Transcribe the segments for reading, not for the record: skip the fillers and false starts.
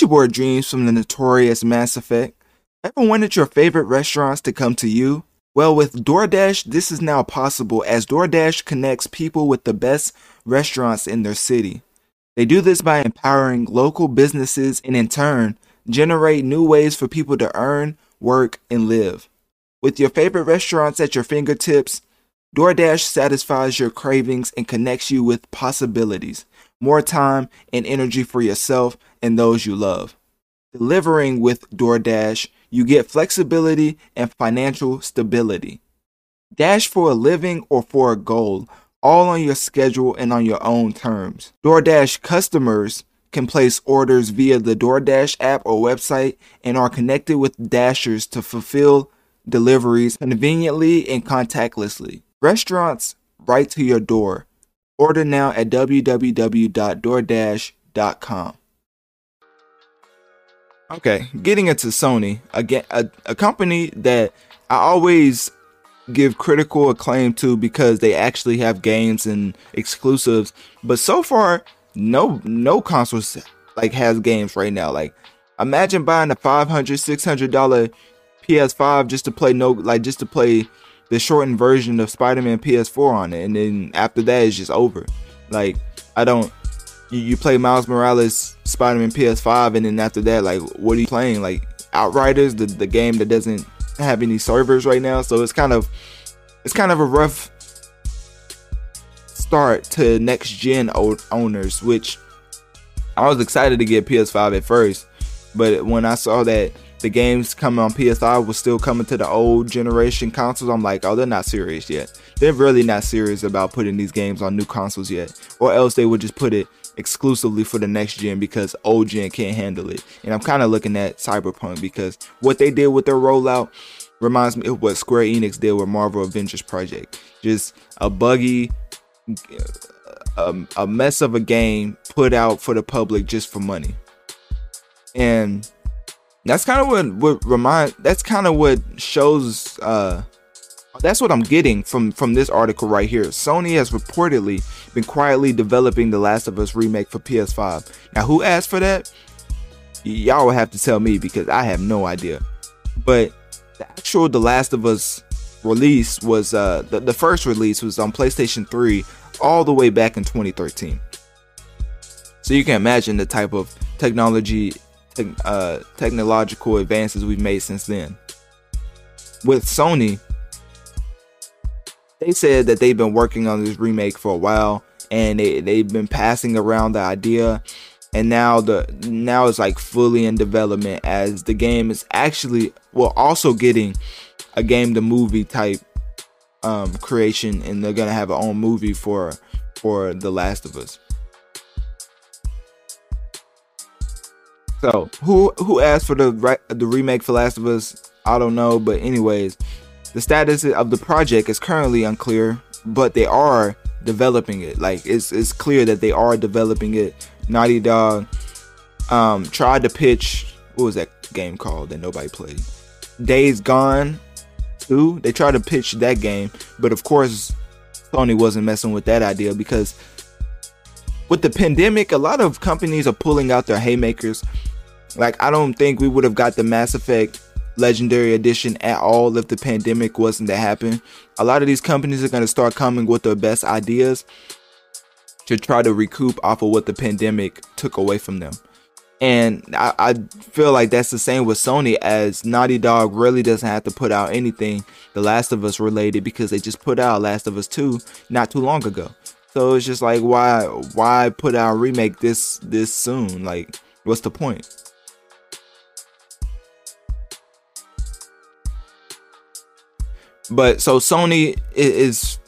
you were dreams from the notorious Mass Effect. Ever wanted your favorite restaurants to come to you? Well, with DoorDash, this is now possible as DoorDash connects people with the best restaurants in their city. They do this by empowering local businesses and in turn, generate new ways for people to earn, work, and live. With your favorite restaurants at your fingertips, DoorDash satisfies your cravings and connects you with possibilities, more time and energy for yourself and those you love. Delivering with DoorDash, you get flexibility and financial stability. Dash for a living or for a goal, all on your schedule and on your own terms. DoorDash customers can place orders via the DoorDash app or website and are connected with Dashers to fulfill deliveries conveniently and contactlessly. Restaurants right to your door. Order now at www.doordash.com. Okay, getting into Sony, again, a company that I always give critical acclaim to because they actually have games and exclusives, but so far, no console like has games right now. Like, imagine buying a $500, $600 PS5 just to play the shortened version of Spider-Man PS4 on it, and then after that it's just over. Like, you play Miles Morales Spider-Man PS5, and then after that, like, what are you playing? Like Outriders, the game that doesn't have any servers right now, so it's kind of a rough start to next gen owners. Which I was excited to get PS5 at first, but when I saw that the games coming on PS5 was still coming to the old generation consoles, I'm like, oh, they're not serious yet. They're really not serious about putting these games on new consoles yet, or else they would just put it exclusively for the next gen because old gen can't handle it. And I'm kind of looking at Cyberpunk because what they did with their rollout reminds me of what Square Enix did with Marvel Avengers Project. Just a buggy, a mess of a game put out for the public just for money. And that's kind of that's what I'm getting from this article right here. Sony has reportedly been quietly developing The Last of Us remake for PS5. Now, who asked for that? Y'all will have to tell me because I have no idea. But the actual The Last of Us release was the first release was on PlayStation 3 all the way back in 2013. So you can imagine the type of technological advances we've made since then. With Sony, they said that they've been working on this remake for a while, and they've been passing around the idea, and now it's like fully in development, as the game is actually also getting a game to movie type creation, and they're gonna have their own movie for The Last of Us. So who asked for the remake for Last of Us? I don't know, but anyways, the status of the project is currently unclear, but they are developing it. Like, it's clear that they are developing it. Naughty Dog tried to pitch, what was that game called that nobody played? Days Gone 2. They tried to pitch that game, but of course Sony wasn't messing with that idea because with the pandemic, a lot of companies are pulling out their haymakers. Like, I don't think we would have got the Mass Effect Legendary Edition at all if the pandemic wasn't to happen. A lot of these companies are going to start coming with their best ideas to try to recoup off of what the pandemic took away from them. And I feel like that's the same with Sony, as Naughty Dog really doesn't have to put out anything The Last of Us related because they just put out Last of Us 2 not too long ago. So it's just like, why put out a remake this soon? Like, what's the point? But so Sony is,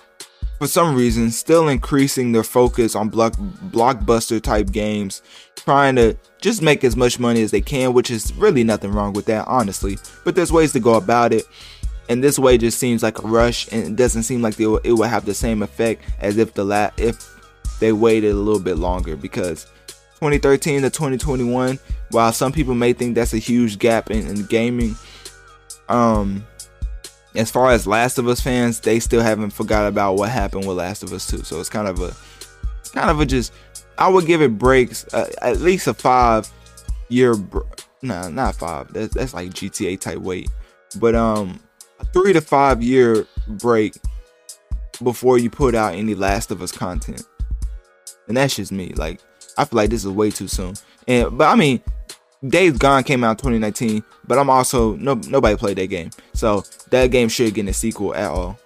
for some reason, still increasing their focus on blockbuster type games, trying to just make as much money as they can, which is really nothing wrong with that, honestly. But there's ways to go about it, and this way just seems like a rush, and it doesn't seem like it will have the same effect as if they waited a little bit longer. Because 2013 to 2021, while some people may think that's a huge gap in gaming, as far as Last of Us fans, they still haven't forgot about what happened with Last of Us 2. So it's kind of a I would give it breaks, at least a 5 year, nah, not five. That's like GTA type weight, but a 3 to 5 year break before you put out any Last of Us content. And that's just me. Like, I feel like this is way too soon. But I mean, Days Gone came out in 2019, but I'm also nobody played that game, so that game should get a sequel at all.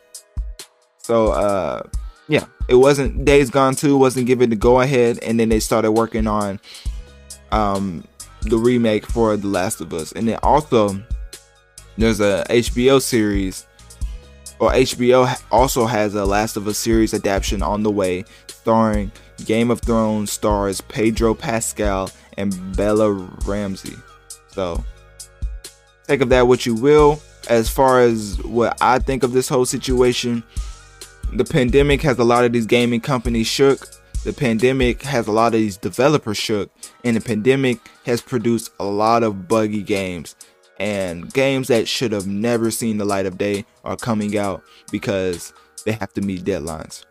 So yeah, it wasn't Days Gone 2 wasn't given the go ahead, and then they started working on the remake for The Last of Us. And then also there's a HBO series, or HBO also has a Last of Us series adaptation on the way, starring Game of Thrones stars Pedro Pascal and Bella Ramsey. So take of that what you will. As far as what I think of this whole situation, the pandemic has a lot of these gaming companies shook. The pandemic has a lot of these developers shook. And the pandemic has produced a lot of buggy games. And games that should have never seen the light of day are coming out because they have to meet deadlines.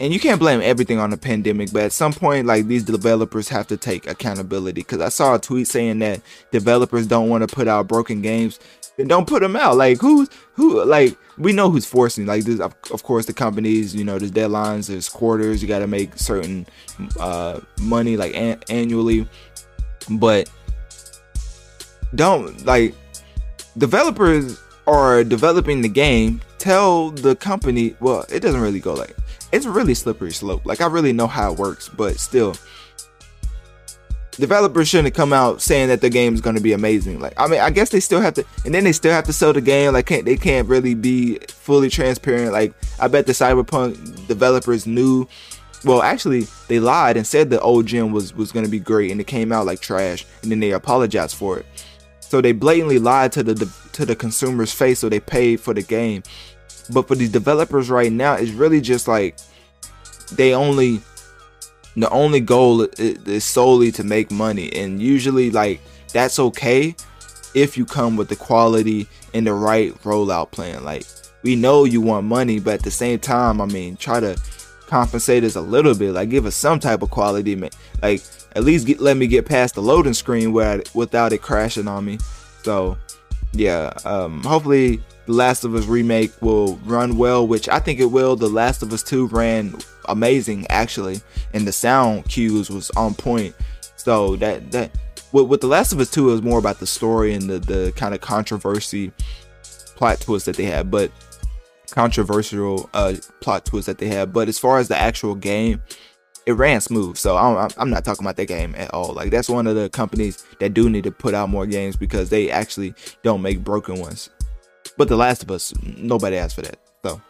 And you can't blame everything on the pandemic, but at some point, like, these developers have to take accountability. Because I saw a tweet saying that developers don't want to put out broken games, then don't put them out. Like, who? Like, we know who's forcing. Like, this, of course, the companies. You know, there's deadlines, there's quarters. You got to make certain money, like annually. But don't, like, developers are developing the game. Tell the company. Well, it doesn't really go like. It's a really slippery slope. Like, I really know how it works, but still, developers shouldn't come out saying that the game is going to be amazing. Like, I mean, I guess they still have to, and then they still have to sell the game. Like, they can't really be fully transparent. Like, I bet the Cyberpunk developers knew. Well, actually, they lied and said the old gen was going to be great, and it came out like trash, and then they apologized for it. So they blatantly lied to the consumer's face, so they paid for the game. But for these developers right now, it's really just like the only goal is solely to make money. And usually, like, that's okay if you come with the quality and the right rollout plan. Like, we know you want money, but at the same time, I mean, try to compensate us a little bit. Like, give us some type of quality, man. Like, at least let me get past the loading screen without it crashing on me. So yeah, hopefully The Last of Us remake will run well, which I think it will. The Last of Us 2 ran amazing, actually, and the sound cues was on point. So that with The Last of Us 2 is more about the story and the kind of controversy plot twist that they had, but controversial plot twist that they had. But as far as the actual game, it ran smooth. So I'm not talking about that game at all. Like, that's one of the companies that do need to put out more games because they actually don't make broken ones. But The Last of Us, nobody asked for that. So,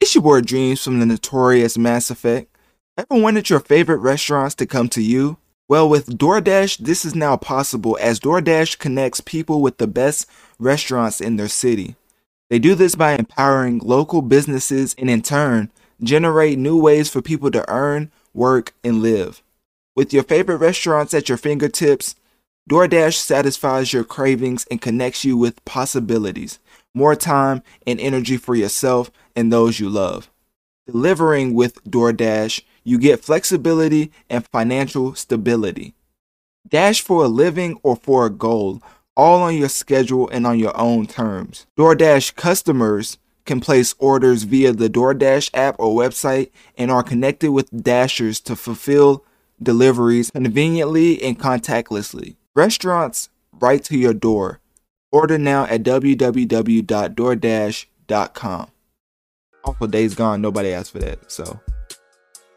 it's your boy Dreams from the notorious Mass Effect. Ever wanted your favorite restaurants to come to you? Well, with DoorDash, this is now possible, as DoorDash connects people with the best restaurants in their city. They do this by empowering local businesses and, in turn, generate new ways for people to earn, work, and live. With your favorite restaurants at your fingertips, DoorDash satisfies your cravings and connects you with possibilities, more time and energy for yourself and those you love. Delivering with DoorDash, you get flexibility and financial stability. Dash for a living or for a goal, all on your schedule and on your own terms. DoorDash customers can place orders via the DoorDash app or website and are connected with Dashers to fulfill deliveries conveniently and contactlessly. Restaurants right to your door. Order now at www.doordash.com. Also, Days Gone, nobody asked for that. So,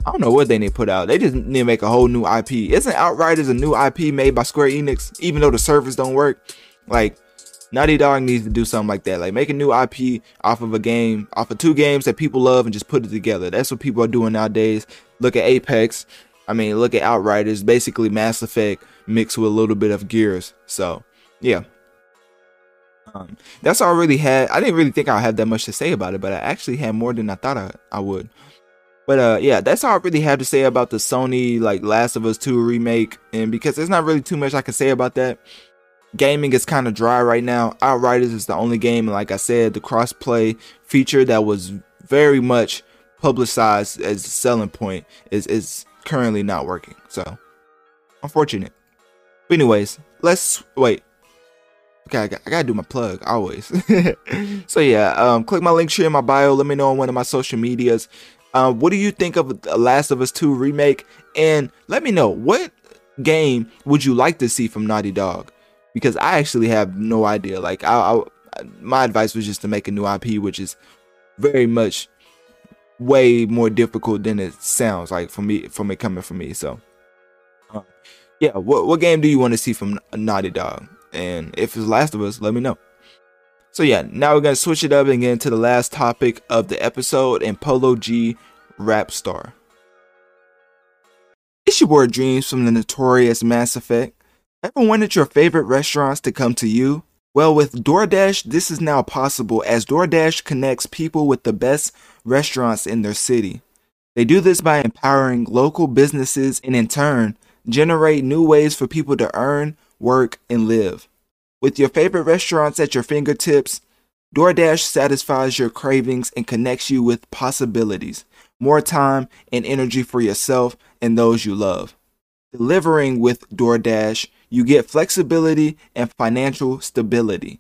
I don't know what they need to put out. They just need to make a whole new IP. Isn't Outriders a new IP made by Square Enix, even though the servers don't work? Like, Naughty Dog needs to do something like that. Like, make a new IP off of a game, off of two games that people love, and just put it together. That's what people are doing nowadays. Look at Apex. I mean, look at Outriders, basically Mass Effect mixed with a little bit of Gears. So, yeah. That's all I really had. I didn't really think I had that much to say about it, but I actually had more than I thought I would. But, yeah, that's all I really had to say about the Sony, like, Last of Us 2 remake. And because there's not really too much I can say about that. Gaming is kind of dry right now. Outriders is the only game, and like I said, the crossplay feature that was very much publicized as a selling point is currently not working. So, unfortunate. But anyways, let's wait. Okay, I gotta do my plug always. So yeah, click my link tree in my bio. Let me know on one of my social medias. What do you think of The Last of Us 2 remake? And let me know, what game would you like to see from Naughty Dog? Because I actually have no idea. Like, my advice was just to make a new IP, which is very much way more difficult than it sounds like for me. So yeah, what game do you want to see from Naughty Dog? And if it's Last of Us, let me know. So yeah, now we're going to switch it up and get into the last topic of the episode, and Polo G, Rap Star. It's your boy Dreams from the notorious Mass Effect. Ever wanted your favorite restaurants to come to you? Well, with DoorDash, this is now possible, as DoorDash connects people with the best restaurants in their city. They do this by empowering local businesses and in turn, generate new ways for people to earn, work, and live. With your favorite restaurants at your fingertips, DoorDash satisfies your cravings and connects you with possibilities, more time and energy for yourself and those you love. Delivering with DoorDash, you get flexibility and financial stability.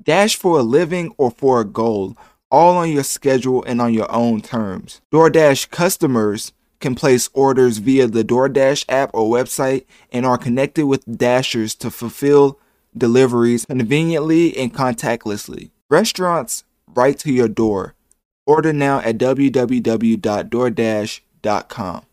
Dash for a living or for a goal, all on your schedule and on your own terms. DoorDash customers can place orders via the DoorDash app or website and are connected with Dashers to fulfill deliveries conveniently and contactlessly. Restaurants right to your door. Order now at www.doordash.com.